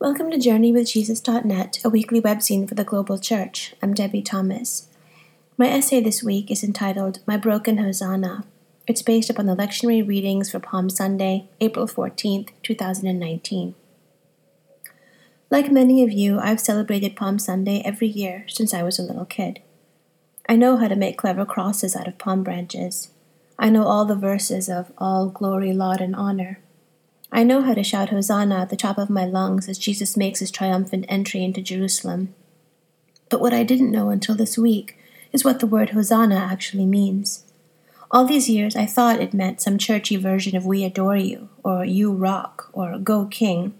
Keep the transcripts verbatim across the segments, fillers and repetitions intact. Welcome to Journey with Jesus dot net, a weekly webzine for the global church. I'm Debbie Thomas. My essay this week is entitled My Broken Hosanna. It's based upon the lectionary readings for Palm Sunday, April fourteenth, two thousand nineteen. Like many of you, I've celebrated Palm Sunday every year since I was a little kid. I know how to make clever crosses out of palm branches. I know all the verses of All Glory, Laud, and Honor. I know how to shout Hosanna at the top of my lungs as Jesus makes his triumphant entry into Jerusalem. But what I didn't know until this week is what the word Hosanna actually means. All these years I thought it meant some churchy version of We Adore You, or You Rock, or Go King.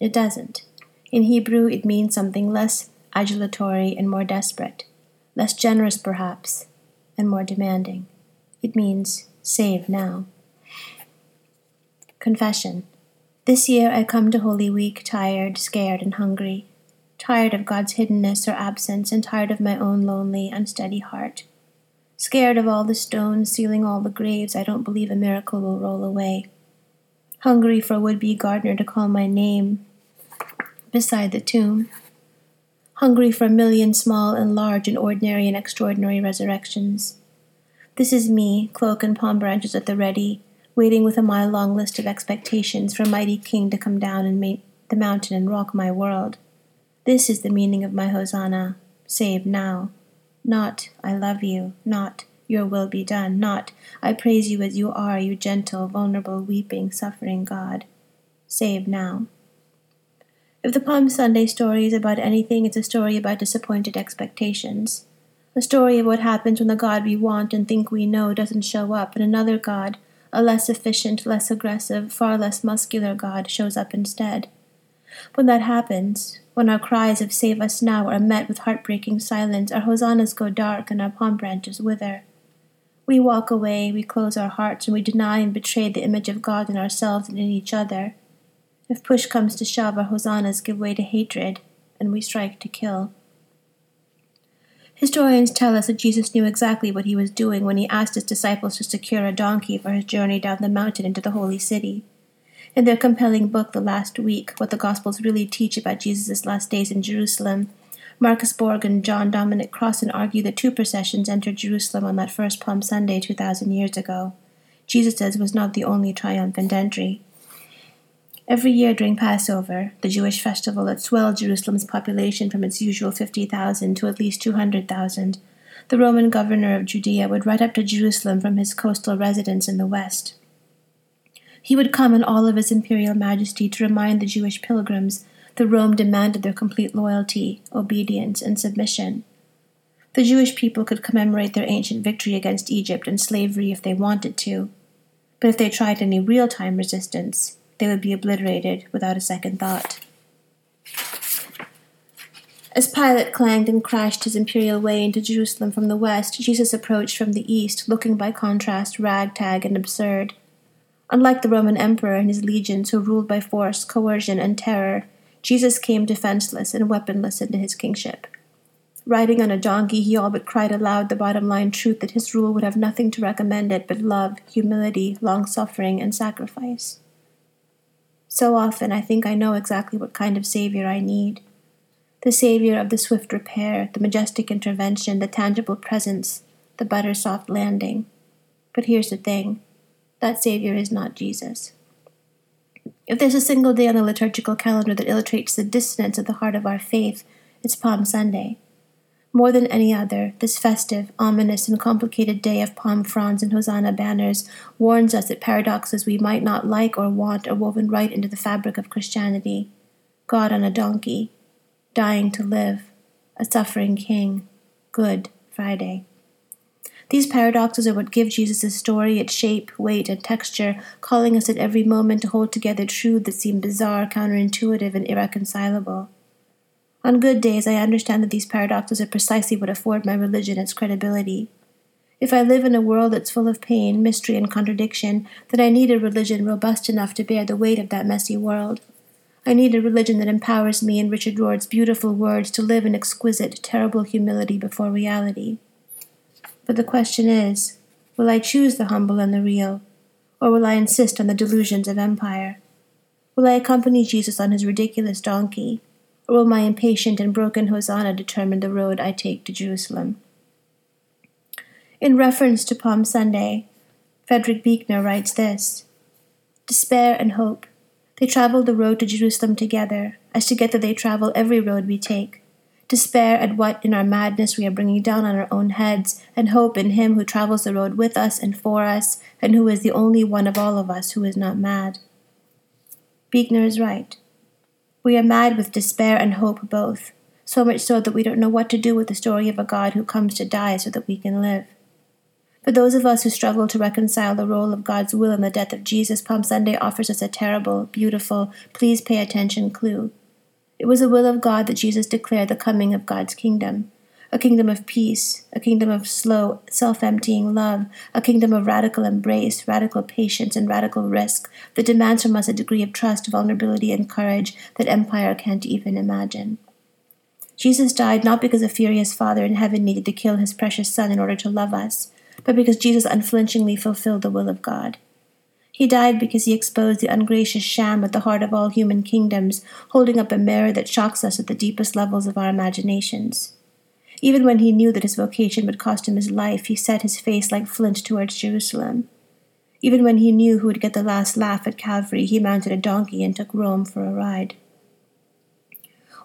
It doesn't. In Hebrew it means something less adulatory and more desperate, less generous perhaps, and more demanding. It means save now. Confession. This year I come to Holy Week tired, scared, and hungry, tired of God's hiddenness or absence, and tired of my own lonely, unsteady heart, scared of all the stones sealing all the graves I don't believe a miracle will roll away, hungry for a would-be gardener to call my name beside the tomb, hungry for a million small and large and ordinary and extraordinary resurrections. This is me, cloak and palm branches at the ready, waiting with a mile-long list of expectations for a mighty king to come down and ma- the mountain and rock my world. This is the meaning of my Hosanna, save now. Not, I love you, not, your will be done, not, I praise you as you are, you gentle, vulnerable, weeping, suffering God. Save now. If the Palm Sunday story is about anything, it's a story about disappointed expectations. A story of what happens when the God we want and think we know doesn't show up, and another God, a less efficient, less aggressive, far less muscular God shows up instead. When that happens, when our cries of save us now are met with heartbreaking silence, our hosannas go dark and our palm branches wither. We walk away, we close our hearts, and we deny and betray the image of God in ourselves and in each other. If push comes to shove, our hosannas give way to hatred, and we strike to kill. Historians tell us that Jesus knew exactly what he was doing when he asked his disciples to secure a donkey for his journey down the mountain into the holy city. In their compelling book, The Last Week, What the Gospels Really Teach About Jesus' Last Days in Jerusalem, Marcus Borg and John Dominic Crossan argue that two processions entered Jerusalem on that first Palm Sunday two thousand years ago. Jesus' was not the only triumphant entry. Every year during Passover, the Jewish festival that swelled Jerusalem's population from its usual fifty thousand to at least two hundred thousand, the Roman governor of Judea would ride up to Jerusalem from his coastal residence in the west. He would come in all of his imperial majesty to remind the Jewish pilgrims that Rome demanded their complete loyalty, obedience, and submission. The Jewish people could commemorate their ancient victory against Egypt and slavery if they wanted to, but if they tried any real-time resistance, they would be obliterated without a second thought. As Pilate clanged and crashed his imperial way into Jerusalem from the west, Jesus approached from the east, looking by contrast ragtag and absurd. Unlike the Roman emperor and his legions who ruled by force, coercion, and terror, Jesus came defenseless and weaponless into his kingship. Riding on a donkey, he all but cried aloud the bottom line truth that his rule would have nothing to recommend it but love, humility, long-suffering, and sacrifice. So often I think I know exactly what kind of Savior I need. The Savior of the swift repair, the majestic intervention, the tangible presence, the butter-soft landing. But here's the thing. That Savior is not Jesus. If there's a single day on the liturgical calendar that illustrates the dissonance at the heart of our faith, it's Palm Sunday. More than any other, this festive, ominous, and complicated day of palm fronds and Hosanna banners warns us that paradoxes we might not like or want are woven right into the fabric of Christianity. God on a donkey, dying to live, a suffering king, Good Friday. These paradoxes are what give Jesus' story its shape, weight, and texture, calling us at every moment to hold together truths that seem bizarre, counterintuitive, and irreconcilable. On good days, I understand that these paradoxes are precisely what afford my religion its credibility. If I live in a world that's full of pain, mystery, and contradiction, then I need a religion robust enough to bear the weight of that messy world. I need a religion that empowers me, in Richard Rohr's beautiful words, to live in exquisite, terrible humility before reality. But the question is, will I choose the humble and the real, or will I insist on the delusions of empire? Will I accompany Jesus on his ridiculous donkey, or will my impatient and broken hosanna determine the road I take to Jerusalem? In reference to Palm Sunday, Frederick Buechner writes this: Despair and hope, they travel the road to Jerusalem together, as together they travel every road we take. Despair at what in our madness we are bringing down on our own heads, and hope in him who travels the road with us and for us, and who is the only one of all of us who is not mad. Buechner is right. We are mad with despair and hope both, so much so that we don't know what to do with the story of a God who comes to die so that we can live. For those of us who struggle to reconcile the role of God's will in the death of Jesus, Palm Sunday offers us a terrible, beautiful, please pay attention clue. It was the will of God that Jesus declared the coming of God's kingdom, a kingdom of peace, a kingdom of slow, self-emptying love, a kingdom of radical embrace, radical patience, and radical risk that demands from us a degree of trust, vulnerability, and courage that empire can't even imagine. Jesus died not because a furious Father in heaven needed to kill his precious Son in order to love us, but because Jesus unflinchingly fulfilled the will of God. He died because he exposed the ungracious sham at the heart of all human kingdoms, holding up a mirror that shocks us at the deepest levels of our imaginations. Even when he knew that his vocation would cost him his life, he set his face like flint towards Jerusalem. Even when he knew who would get the last laugh at Calvary, he mounted a donkey and took Rome for a ride.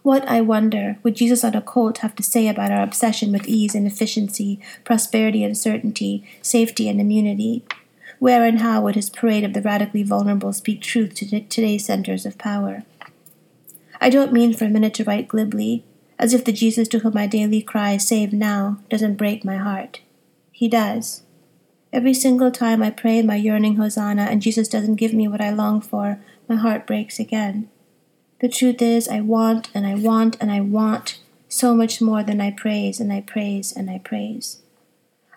What, I wonder, would Jesus on a colt have to say about our obsession with ease and efficiency, prosperity and certainty, safety and immunity? Where and how would his parade of the radically vulnerable speak truth to today's centers of power? I don't mean for a minute to write glibly, as if the Jesus to whom I daily cry, save now, doesn't break my heart. He does. Every single time I pray my yearning hosanna and Jesus doesn't give me what I long for, my heart breaks again. The truth is, I want and I want and I want so much more than I praise and I praise and I praise.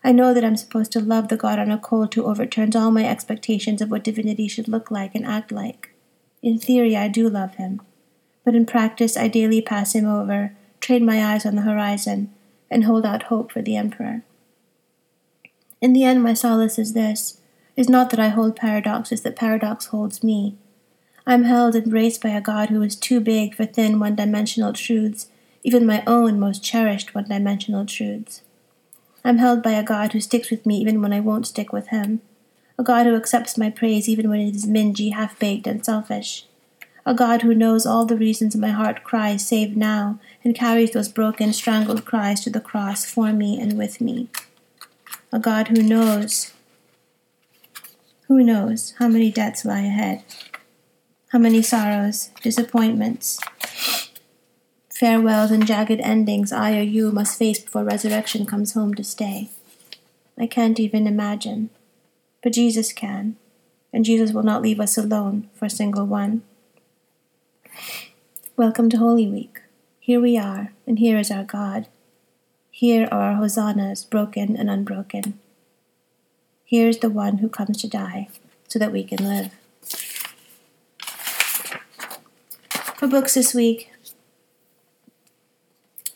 I know that I'm supposed to love the God on a colt who overturns all my expectations of what divinity should look like and act like. In theory, I do love him, but in practice, I daily pass him over, train my eyes on the horizon, and hold out hope for the emperor. In the end, my solace is this, is not that I hold paradox, is that paradox holds me. I'm held and braced by a God who is too big for thin one-dimensional truths, even my own most cherished one-dimensional truths. I'm held by a God who sticks with me even when I won't stick with him. A God who accepts my praise even when it is mingy, half-baked, and selfish. A God who knows all the reasons my heart cries, save now, and carries those broken, strangled cries to the cross for me and with me. A God who knows, who knows how many deaths lie ahead, how many sorrows, disappointments, farewells and jagged endings I or you must face before resurrection comes home to stay. I can't even imagine. But Jesus can, and Jesus will not leave us alone for a single one. Welcome to Holy Week. Here we are, and here is our God. Here are our hosannas, broken and unbroken. Here is the one who comes to die, so that we can live. For books this week,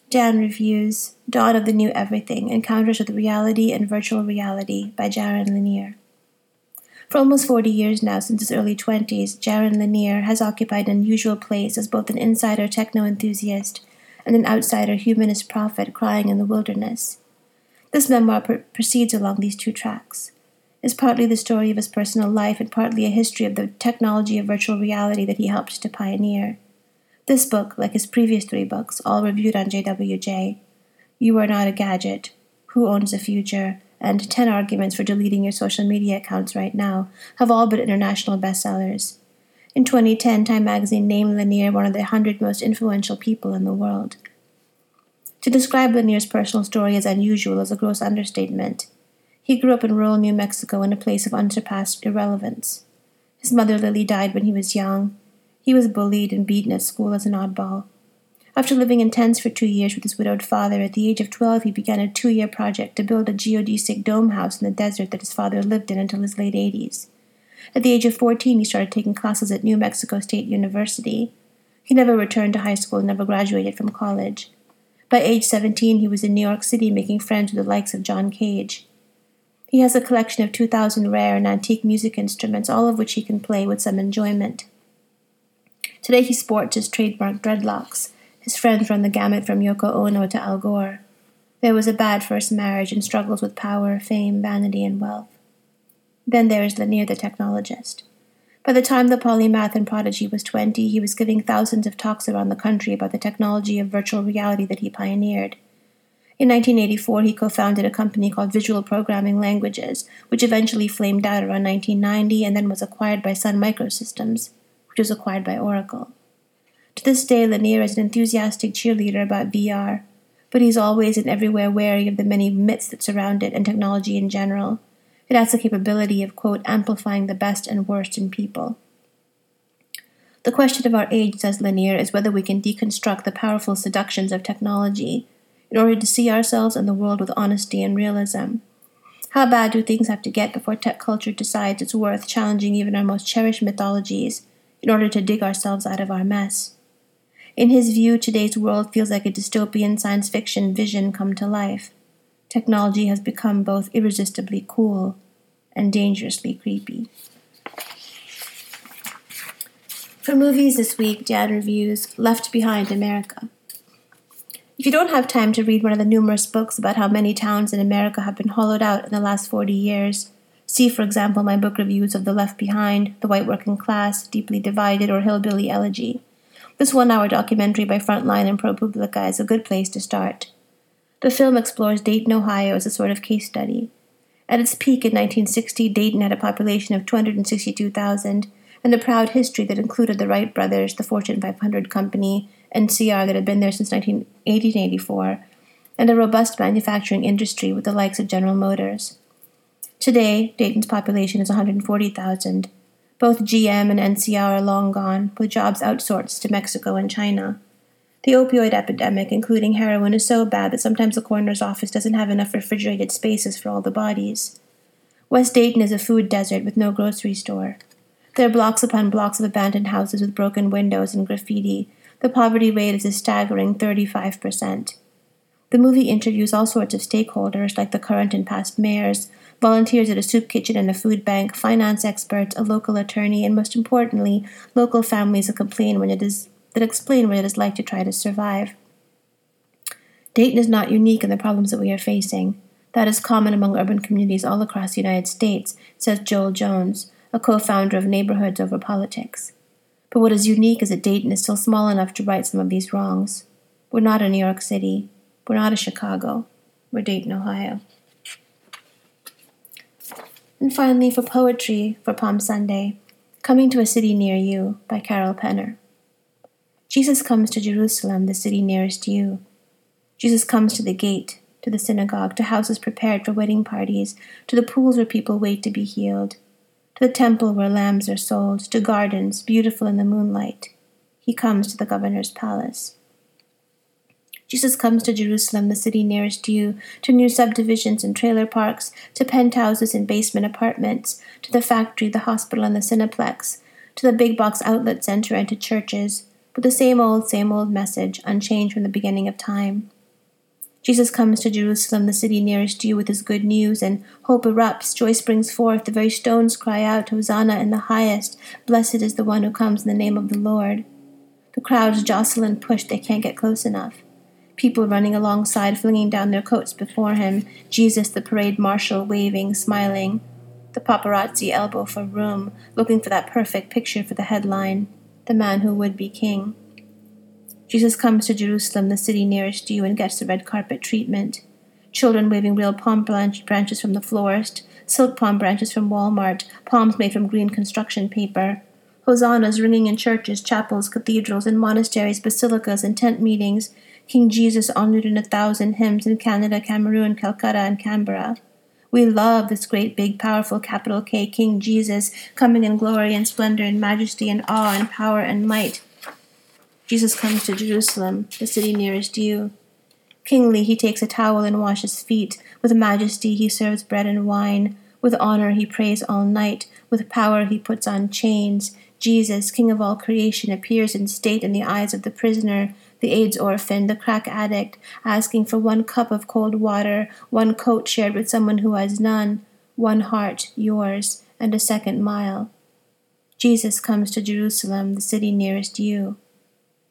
Dan reviews Dawn of the New Everything, Encounters with Reality and Virtual Reality by Jaron Lanier. For almost forty years now, since his early twenties, Jaron Lanier has occupied an unusual place as both an insider techno-enthusiast and an outsider humanist prophet crying in the wilderness. This memoir pr- proceeds along these two tracks. It's partly the story of his personal life and partly a history of the technology of virtual reality that he helped to pioneer. This book, like his previous three books, all reviewed on J W J, You Are Not a Gadget, Who Owns the Future?, and ten Arguments for Deleting Your Social Media Accounts Right Now, have all been international bestsellers. In twenty ten, Time magazine named Lanier one of the one hundred most influential people in the world. To describe Lanier's personal story as unusual is a gross understatement. He grew up in rural New Mexico in a place of unsurpassed irrelevance. His mother Lily died when he was young. He was bullied and beaten at school as an oddball. After living in tents for two years with his widowed father, at the age of twelve he began a two-year project to build a geodesic dome house in the desert that his father lived in until his late eighties. At the age of fourteen he started taking classes at New Mexico State University. He never returned to high school and never graduated from college. By age seventeen he was in New York City making friends with the likes of John Cage. He has a collection of two thousand rare and antique music instruments, all of which he can play with some enjoyment. Today he sports his trademark dreadlocks. His friends run the gamut from Yoko Ono to Al Gore. There was a bad first marriage and struggles with power, fame, vanity, and wealth. Then there is Lanier the technologist. By the time the polymath and prodigy was twenty, he was giving thousands of talks around the country about the technology of virtual reality that he pioneered. In nineteen eighty-four, he co-founded a company called Visual Programming Languages, which eventually flamed out around nineteen ninety and then was acquired by Sun Microsystems, which was acquired by Oracle. To this day, Lanier is an enthusiastic cheerleader about V R, but he's always and everywhere wary of the many myths that surround it and technology in general. It has the capability of, quote, amplifying the best and worst in people. The question of our age, says Lanier, is whether we can deconstruct the powerful seductions of technology in order to see ourselves and the world with honesty and realism. How bad do things have to get before tech culture decides it's worth challenging even our most cherished mythologies in order to dig ourselves out of our mess? In his view, today's world feels like a dystopian science fiction vision come to life. Technology has become both irresistibly cool and dangerously creepy. For movies this week, Jan reviews Left Behind America. If you don't have time to read one of the numerous books about how many towns in America have been hollowed out in the last forty years, see, for example, my book reviews of The Left Behind, The White Working Class, Deeply Divided, or Hillbilly Elegy. This one-hour documentary by Frontline and ProPublica is a good place to start. The film explores Dayton, Ohio as a sort of case study. At its peak in nineteen sixty, Dayton had a population of two hundred sixty-two thousand and a proud history that included the Wright brothers, the Fortune five hundred company, and C R that had been there since eighteen eighty-four, and a robust manufacturing industry with the likes of General Motors. Today, Dayton's population is one hundred forty thousand. Both G M and N C R are long gone, with jobs outsourced to Mexico and China. The opioid epidemic, including heroin, is so bad that sometimes the coroner's office doesn't have enough refrigerated spaces for all the bodies. West Dayton is a food desert with no grocery store. There are blocks upon blocks of abandoned houses with broken windows and graffiti. The poverty rate is a staggering thirty-five percent. The movie interviews all sorts of stakeholders, like the current and past mayors, volunteers at a soup kitchen and a food bank, finance experts, a local attorney, and most importantly, local families that complain when it is that explain what it is like to try to survive. Dayton is not unique in the problems that we are facing. That is common among urban communities all across the United States, says Joel Jones, a co-founder of Neighborhoods Over Politics. But what is unique is that Dayton is still small enough to right some of these wrongs. We're not a New York City. We're not a Chicago. We're Dayton, Ohio. And finally, for poetry for Palm Sunday, Coming to a City Near You by Carol Penner. Jesus comes to Jerusalem, the city nearest you. Jesus comes to the gate, to the synagogue, to houses prepared for wedding parties, to the pools where people wait to be healed, to the temple where lambs are sold, to gardens beautiful in the moonlight. He comes to the governor's palace. Jesus comes to Jerusalem, the city nearest you, to new subdivisions and trailer parks, to penthouses and basement apartments, to the factory, the hospital, and the cineplex, to the big box outlet center and to churches, but the same old, same old message, unchanged from the beginning of time. Jesus comes to Jerusalem, the city nearest you, with his good news, and hope erupts, joy springs forth, the very stones cry out, Hosanna in the highest, blessed is the one who comes in the name of the Lord. The crowds jostle and push, they can't get close enough. People running alongside, flinging down their coats before him, Jesus the parade marshal, waving, smiling, the paparazzi elbow for room, looking for that perfect picture for the headline. The man who would be king. Jesus comes to Jerusalem, the city nearest you, and gets the red carpet treatment. Children waving real palm branches from the florist, silk palm branches from Walmart, palms made from green construction paper. Hosannas ringing in churches, chapels, cathedrals, and monasteries, basilicas, and tent meetings. King Jesus honored in a thousand hymns in Canada, Cameroon, Calcutta, and Canberra. We love this great, big, powerful, capital K, King Jesus, coming in glory and splendor and majesty and awe and power and might. Jesus comes to Jerusalem, the city nearest you. Kingly, he takes a towel and washes feet. With majesty, he serves bread and wine. With honor, he prays all night. With power, he puts on chains. Jesus, King of all creation, appears in state in the eyes of the prisoner, the AIDS orphan, the crack addict, asking for one cup of cold water, one coat shared with someone who has none, one heart, yours, and a second mile. Jesus comes to Jerusalem, the city nearest you.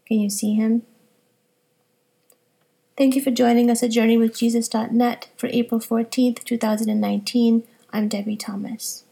Can you see him? Thank you for joining us at Journey with Jesus dot net for April fourteenth, two thousand nineteen. I'm Debbie Thomas.